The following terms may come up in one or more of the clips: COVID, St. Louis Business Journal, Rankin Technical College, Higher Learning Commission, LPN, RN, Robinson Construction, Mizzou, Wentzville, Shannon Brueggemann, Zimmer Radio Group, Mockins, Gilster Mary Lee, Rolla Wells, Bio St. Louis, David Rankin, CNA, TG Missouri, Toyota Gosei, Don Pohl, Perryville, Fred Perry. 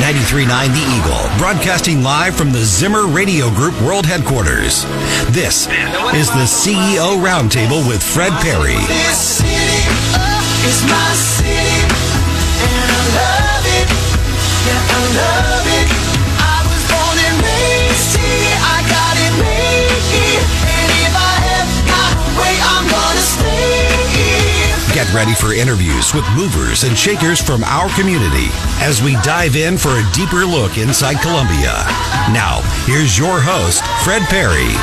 93.9 The Eagle, broadcasting live from the Zimmer Radio Group World Headquarters. This is the CEO Roundtable with Fred Perry. This city is my city, and I love it. Yeah, I love it. I was born and raised here. I got it made here. And if I have got a way, I'm gonna stay here. Get ready for interviews with movers and shakers from our community as we dive in for a deeper look inside Columbia. Now, here's your host, Fred Perry.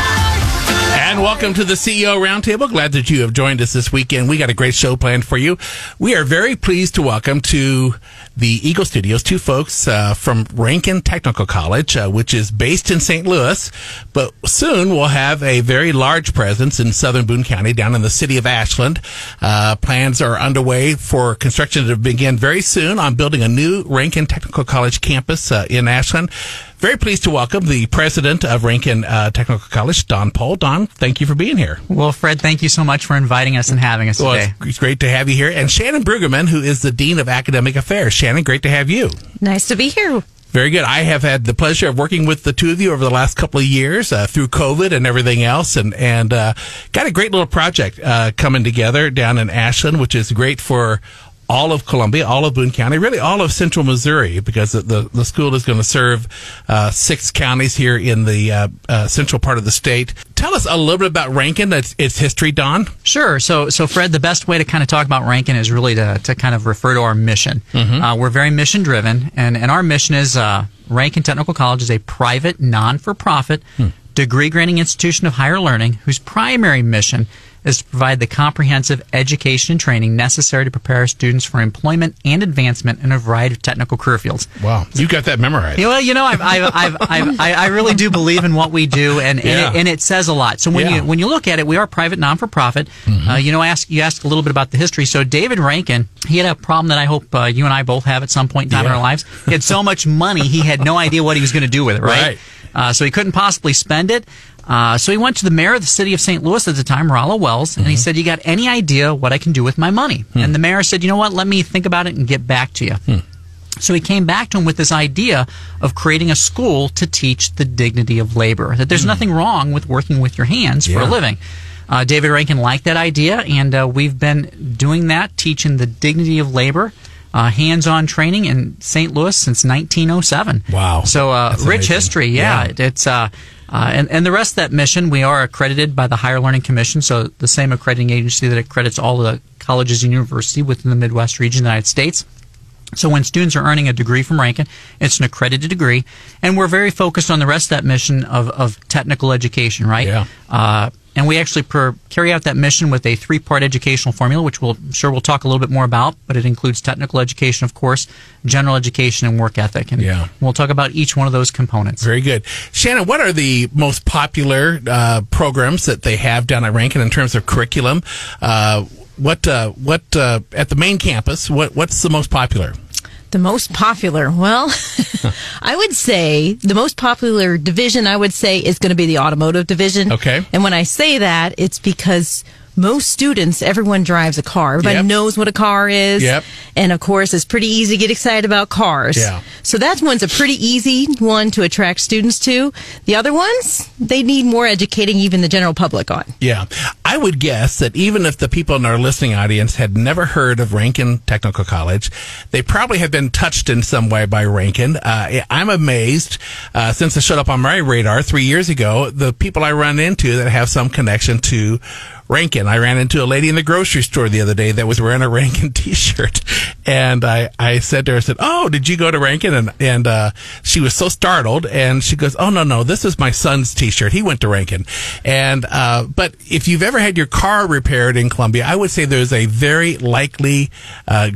And welcome to the CEO Roundtable. Glad that you have joined us this weekend. We got a great show planned for you. We are very pleased to welcome to the Eagle Studios two folks from Rankin Technical College, which is based in St. Louis, but soon will have a very large presence in southern Boone County, down in the city of Ashland. Plans are underway for construction to begin very soon on building a new Rankin Technical College campus in Ashland. Very pleased to welcome the president of Rankin Technical College, Don Pohl. Don, thank you for being here. Well, Fred, thank you so much for inviting us and having us today. It's great to have you here. And Shannon Brueggemann, who is the Dean of Academic Affairs. Shannon, great to have you. Nice to be here. Very good. I have had the pleasure of working with the two of you over the last couple of years through COVID and everything else, and got a great little project coming together down in Ashland, which is great for all of Columbia, all of Boone County, really all of central Missouri, because the school is going to serve six counties here in the central part of the state. Tell us a little bit about Rankin, its history, Don. Sure. So Fred, the best way to kind of talk about Rankin is really to kind of refer to our mission. Mm-hmm. We're very mission-driven, and our mission is Rankin Technical College is a private, non-for-profit, degree-granting institution of higher learning whose primary mission is to provide the comprehensive education and training necessary to prepare students for employment and advancement in a variety of technical career fields. Wow, you got that memorized. Well, you know, I really do believe in what we do, and it says a lot. So when you look at it, we are private, non-for-profit. Mm-hmm. You asked a little bit about the history. So David Rankin, he had a problem that I hope you and I both have at some point in time in our lives. He had so much money, he had no idea what he was going to do with it, right? So he couldn't possibly spend it. So he went to the mayor of the city of St. Louis at the time, Rolla Wells, and he said, "You got any idea what I can do with my money?" And the mayor said, "You know what, let me think about it and get back to you." So he came back to him with this idea of creating a school to teach the dignity of labor, that there's nothing wrong with working with your hands for a living. David Rankin liked that idea, and we've been doing that, teaching the dignity of labor. Hands-on training in St. Louis since 1907. Wow. So rich history, It's and the rest of that mission, we are accredited by the Higher Learning Commission, so the same accrediting agency that accredits all the colleges and universities within the Midwest region of the United States. So when students are earning a degree from Rankin, it's an accredited degree, and we're very focused on the rest of that mission of technical education, right? Yeah. And we actually carry out that mission with a three-part educational formula, which we'll talk a little bit more about, but it includes technical education, of course, general education, and work ethic. And we'll talk about each one of those components. Very good. Shannon, what are the most popular programs that they have down at Rankin in terms of curriculum? What at the main campus, what's the most popular? The most popular, well, I would say the most popular division, I would say, is going to be the automotive division. Okay. And when I say that, it's because most students, everyone drives a car. Everybody knows what a car is. Yep. And, of course, it's pretty easy to get excited about cars. Yeah. So that one's a pretty easy one to attract students to. The other ones, they need more educating even the general public on. Yeah. I would guess that even if the people in our listening audience had never heard of Rankin Technical College, they probably have been touched in some way by Rankin. I'm amazed, since it showed up on my radar 3 years ago, the people I run into that have some connection to Rankin. I ran into a lady in the grocery store the other day that was wearing a Rankin t-shirt, and I said to her, I said, "Oh, did you go to Rankin?" And she was so startled, and she goes, "Oh, no, this is my son's t-shirt. He went to Rankin." And but if you've ever had your car repaired in Columbia, I would say there's a very likely,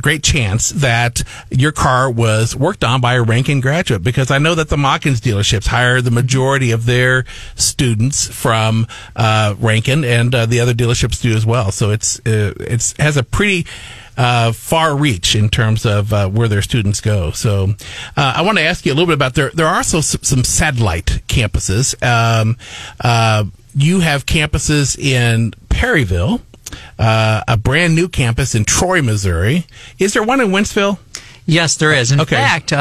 great chance that your car was worked on by a Rankin graduate, because I know that the Mockins dealerships hire the majority of their students from Rankin, and the other dealerships do as well. So it's has a pretty far reach in terms of where their students go. So I want to ask you a little bit about there are also some satellite campuses. You have campuses in Perryville, a brand new campus in Troy, Missouri. Is there one in Wentzville? Yes, there is. In fact,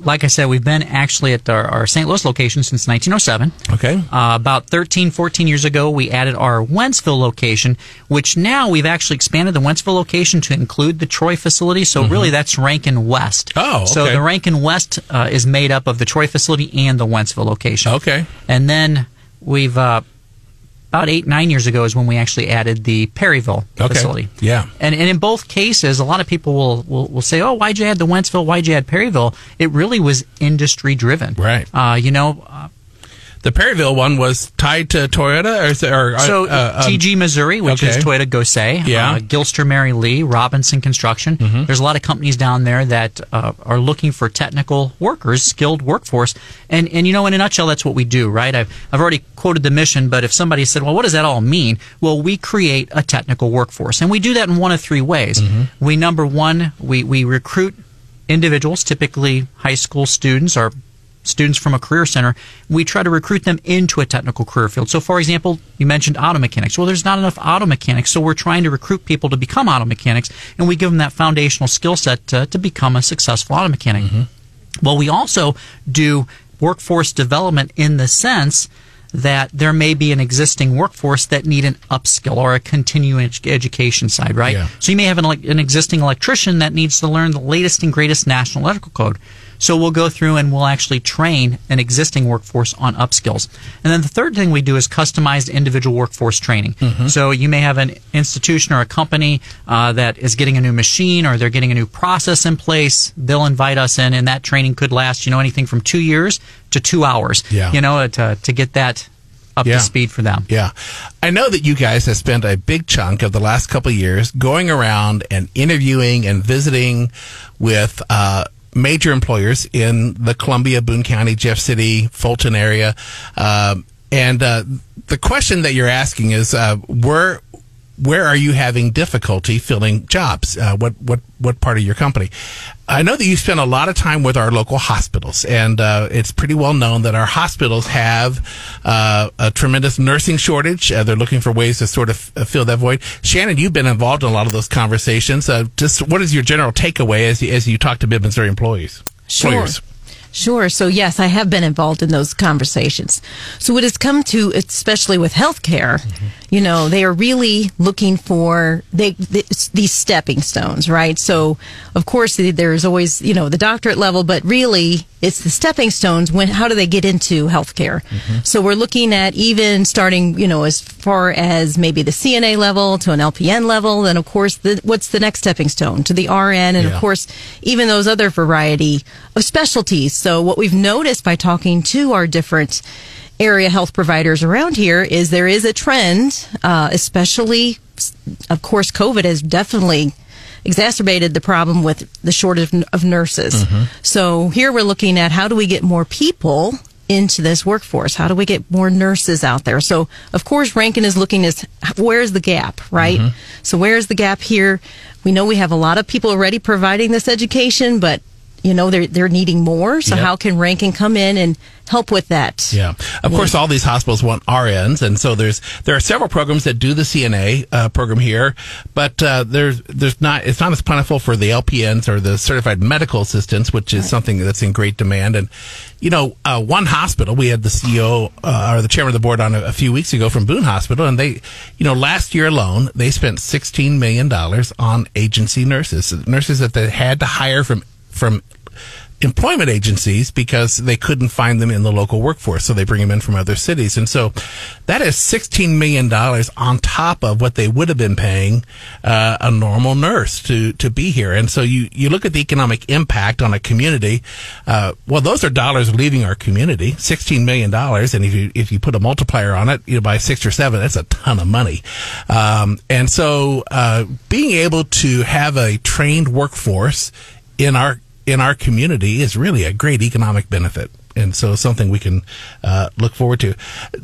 like I said, we've been actually at our St. Louis location since 1907. Okay. About 13, 14 years ago, we added our Wentzville location, which now we've actually expanded the Wentzville location to include the Troy facility. So really, that's Rankin West. Oh, okay. So the Rankin West is made up of the Troy facility and the Wentzville location. Okay. And then we've about 8, 9 years ago is when we actually added the Perryville facility. Yeah. And in both cases, a lot of people will say, oh, why'd you add the Wentzville? Why'd you add Perryville? It really was industry driven. Right. The Perryville one was tied to Toyota? TG Missouri, which is Toyota Gosei. Yeah. Gilster Mary Lee, Robinson Construction. Mm-hmm. There's a lot of companies down there that are looking for technical workers, skilled workforce. And you know, in a nutshell, that's what we do, right? I've already quoted the mission, but if somebody said, well, what does that all mean? Well, we create a technical workforce, and we do that in one of three ways. Mm-hmm. We, number one, we recruit individuals, typically high school students or students from a career center. We try to recruit them into a technical career field. So, for example, you mentioned auto mechanics. Well, there's not enough auto mechanics, so we're trying to recruit people to become auto mechanics, and we give them that foundational skill set to become a successful auto mechanic. Mm-hmm. Well, we also do workforce development in the sense that there may be an existing workforce that need an upskill or a continuing education side, right? Yeah. So you may have an existing electrician that needs to learn the latest and greatest National Electrical Code. So we'll go through and we'll actually train an existing workforce on upskills. And then the third thing we do is customized individual workforce training. Mm-hmm. So you may have an institution or a company that is getting a new machine or they're getting a new process in place. They'll invite us in, and that training could last, anything from 2 years to 2 hours, to get that up to speed for them. Yeah. I know that you guys have spent a big chunk of the last couple of years going around and interviewing and visiting with major employers in the Columbia, Boone County, Jeff City, Fulton area. And the question that you're asking is, where are you having difficulty filling jobs? What part of your company? I know that you spend a lot of time with our local hospitals, and it's pretty well known that our hospitals have a tremendous nursing shortage. They're looking for ways to sort of fill that void. Shannon, you've been involved in a lot of those conversations. Just what is your general takeaway as you talk to Mid-Missouri employees? Sure. Sure. So, yes, I have been involved in those conversations. So what has come to, especially with healthcare, they are really looking for these stepping stones, right? So, of course, there's always, the doctorate level, but really it's the stepping stones. How do they get into healthcare? Mm-hmm. So we're looking at even starting, as far as maybe the CNA level to an LPN level. Then, of course, what's the next stepping stone to the RN? And, of course, even those other variety of specialties. So what we've noticed by talking to our different area health providers around here is there is a trend, especially, of course, COVID has definitely exacerbated the problem with the shortage of nurses. Mm-hmm. So here we're looking at how do we get more people into this workforce? How do we get more nurses out there? So, of course, Rankin is looking at where's the gap, right? Mm-hmm. So where's the gap here? We know we have a lot of people already providing this education, but they're needing more, so how can Rankin come in and help with that? Yeah. Of course, all these hospitals want RNs, and so there are several programs that do the CNA program here, but it's not as plentiful for the LPNs or the certified medical assistants, which is something that's in great demand. And, one hospital, we had the CEO or the chairman of the board on a few weeks ago from Boone Hospital, and they, last year alone, they spent $16 million on agency nurses that they had to hire from employment agencies because they couldn't find them in the local workforce, so they bring them in from other cities. And so that is $16 million on top of what they would have been paying a normal nurse to be here. And so you look at the economic impact on a community. Well, those are dollars leaving our community, $16 million. And if you put a multiplier on it, by 6 or 7, that's a ton of money. And so being able to have a trained workforce in our community is really a great economic benefit. and so something we can look forward to.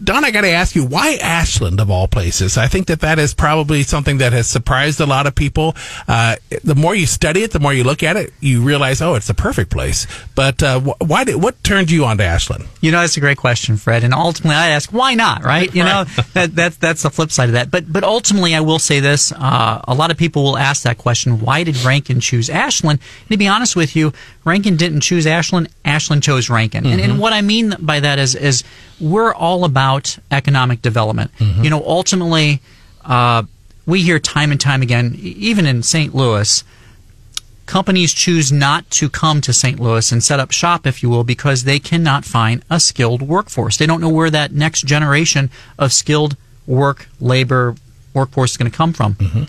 Don, I got to ask you, why Ashland of all places? I think that is probably something that has surprised a lot of people. The more you study it, the more you look at it, you realize, oh, it's the perfect place. But what turned you on to Ashland? You know, that's a great question, Fred. And ultimately, I'd ask, why not, right? You know, that's the flip side of that. But ultimately, I will say this. A lot of people will ask that question, why did Rankin choose Ashland? And to be honest with you, Rankin didn't choose Ashland. Ashland chose Rankin. Mm-hmm. And what I mean by that is we're all about economic development. Mm-hmm. You know, ultimately, we hear time and time again, even in St. Louis, companies choose not to come to St. Louis and set up shop, if you will, because they cannot find a skilled workforce. They don't know where that next generation of skilled workforce is going to come from. Mm-hmm.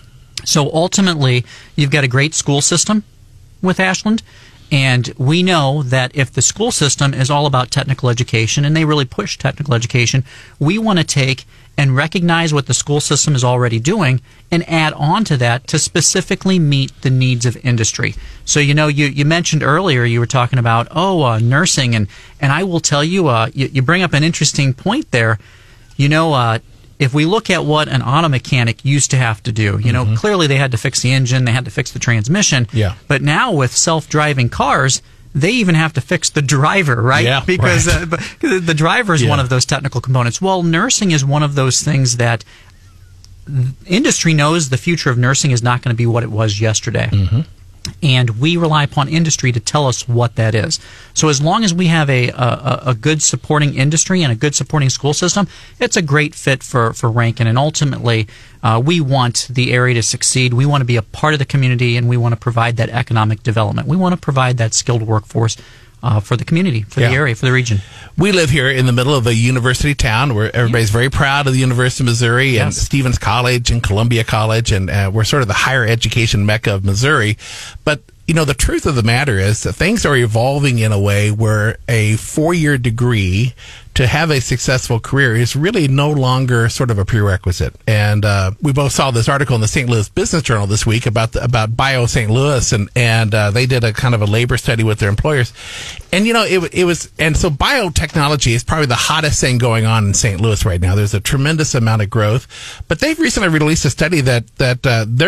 So ultimately, you've got a great school system with Ashland. And we know that if the school system is all about technical education, and they really push technical education, we want to take and recognize what the school system is already doing and add on to that to specifically meet the needs of industry. So, you know, you mentioned earlier, you were talking about, nursing. And I will tell you, you bring up an interesting point there. You know, if we look at what an auto mechanic used to have to do, you know, mm-hmm. clearly they had to fix the engine, they had to fix the transmission. Yeah. But now with self-driving cars, they even have to fix the driver, right? Yeah, because right. The driver is one of those technical components. Well, nursing is one of those things that industry knows the future of nursing is not going to be what it was yesterday. Mm-hmm. And we rely upon industry to tell us what that is. So as long as we have a good supporting industry and a good supporting school system, it's a great fit for Rankin. And ultimately, we want the area to succeed. We want to be a part of the community, and we want to provide that economic development. We want to provide that skilled workforce for the community, for the area, for the region. We live here in the middle of a university town where everybody's very proud of the University of Missouri and Stevens College and Columbia College, and we're sort of the higher education mecca of Missouri. But, you know, the truth of the matter is that things are evolving in a way where a four-year degree to have a successful career is really no longer sort of a prerequisite. And we both saw this article in the St. Louis Business Journal this week about Bio St. Louis, and they did a kind of a labor study with their employers. And, you know, it was, and so biotechnology is probably the hottest thing going on in St. Louis right now. There's a tremendous amount of growth, but they've recently released a study that they're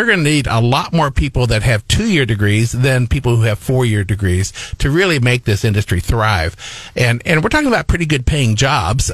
going to need a lot more people that have 2-year degrees than people who have 4-year degrees to really make this industry thrive. And we're talking about pretty good paying jobs, so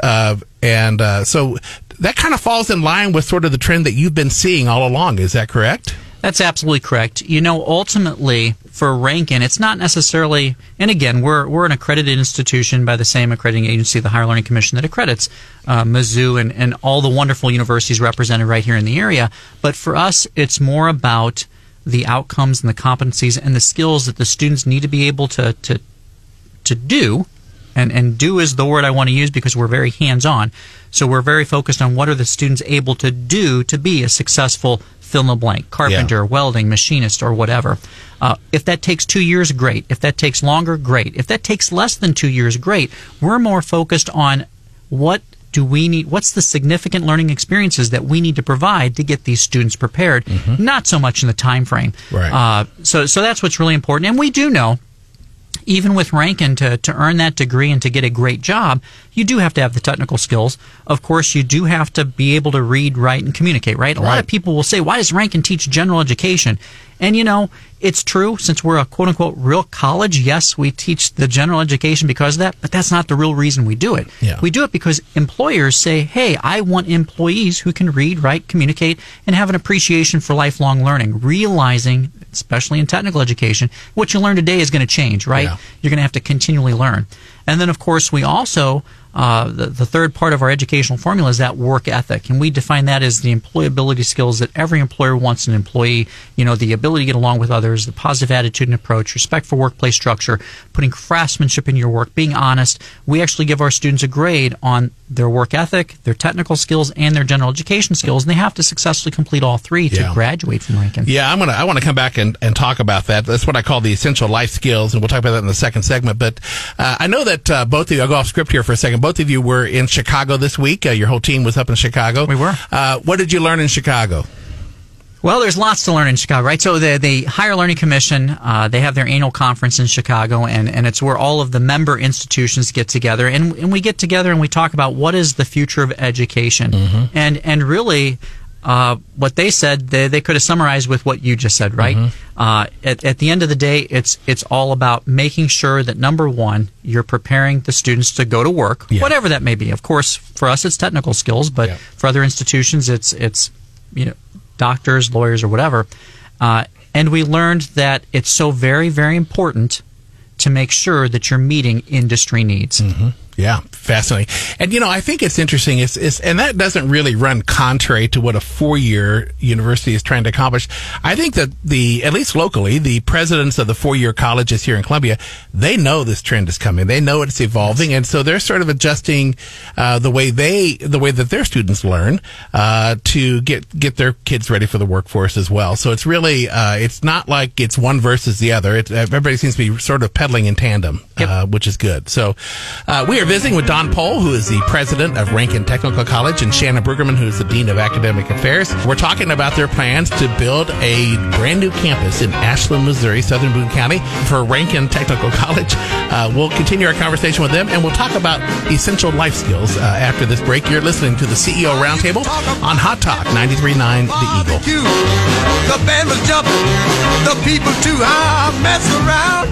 that kind of falls in line with sort of the trend that you've been seeing all along. Is that correct? That's absolutely correct. You know, ultimately for Rankin, it's not necessarily, and again, we're an accredited institution by the same accrediting agency, the Higher Learning Commission, that accredits Mizzou and all the wonderful universities represented right here in the area. But for us, it's more about the outcomes and the competencies and the skills that the students need to be able to do. And do is the word I want to use because we're very hands-on. So we're very focused on what are the students able to do to be a successful fill-in-the-blank, carpenter, welding, machinist, or whatever. If that takes 2 years, great. If that takes longer, great. If that takes less than 2 years, great. We're more focused on what do we need? What's the significant learning experiences that we need to provide to get these students prepared? Mm-hmm. Not so much in the time frame. Right. So that's what's really important. And we do know, even with Rankin, to earn that degree and to get a great job, you do have to have the technical skills. Of course, you do have to be able to read, write, and communicate, right? A lot of people will say, why does Rankin teach general education? And, you know, it's true. Since we're a quote-unquote real college, yes, we teach the general education because of that, but that's not the real reason we do it. Yeah. We do it because employers say, hey, I want employees who can read, write, communicate, and have an appreciation for lifelong learning, realizing, especially in technical education, what you learn today is going to change, right? Yeah. You're going to have to continually learn. And then, of course, we also, the third part of our educational formula is that work ethic. And we define that as the employability skills that every employer wants an employee, you know, the ability to get along with others, the positive attitude and approach, respect for workplace structure, putting craftsmanship in your work, being honest. We actually give our students a grade on their work ethic, their technical skills, and their general education skills, and they have to successfully complete all three to graduate from Rankin. Yeah, I want to come back and talk about that. That's what I call the essential life skills, and we'll talk about that in the second segment. But I know that both of you, I'll go off script here for a second. Both of you were in Chicago this week. Your whole team was up in Chicago. We were. What did you learn in Chicago? Well, there's lots to learn in Chicago, right? So the Higher Learning Commission, they have their annual conference in Chicago, and it's where all of the member institutions get together, and we get together and we talk about what is the future of education. Mm-hmm. And really, what they said, they could have summarized with what you just said, right? Mm-hmm. At the end of the day, it's all about making sure that, number one, you're preparing the students to go to work, whatever that may be. Of course, for us, it's technical skills, but for other institutions, it's you know, doctors, lawyers, or whatever. And we learned that it's so very, very important to make sure that you're meeting industry needs. Mm-hmm. Yeah, fascinating. And, you know, I think it's interesting. It's and that doesn't really run contrary to what a four-year university is trying to accomplish. I think that at least locally, the presidents of the four-year colleges here in Columbia, they know this trend is coming. They know it's evolving. And so they're sort of adjusting, the way that their students learn, to get their kids ready for the workforce as well. So it's really, it's not like it's one versus the other. Everybody seems to be sort of pedaling in tandem, which is good. So, we are visiting with Don Pohl, who is the president of Rankin Technical College, and Shannon Brueggemann, who is the dean of academic affairs. We're talking about their plans to build a brand new campus in Ashland, Missouri, southern Boone County, for Rankin Technical College. We'll continue our conversation with them, and we'll talk about essential life skills after this break. You're listening to the CEO Roundtable on Hot Talk 93.9 The Eagle. The band was jumping, the people too. I mess around.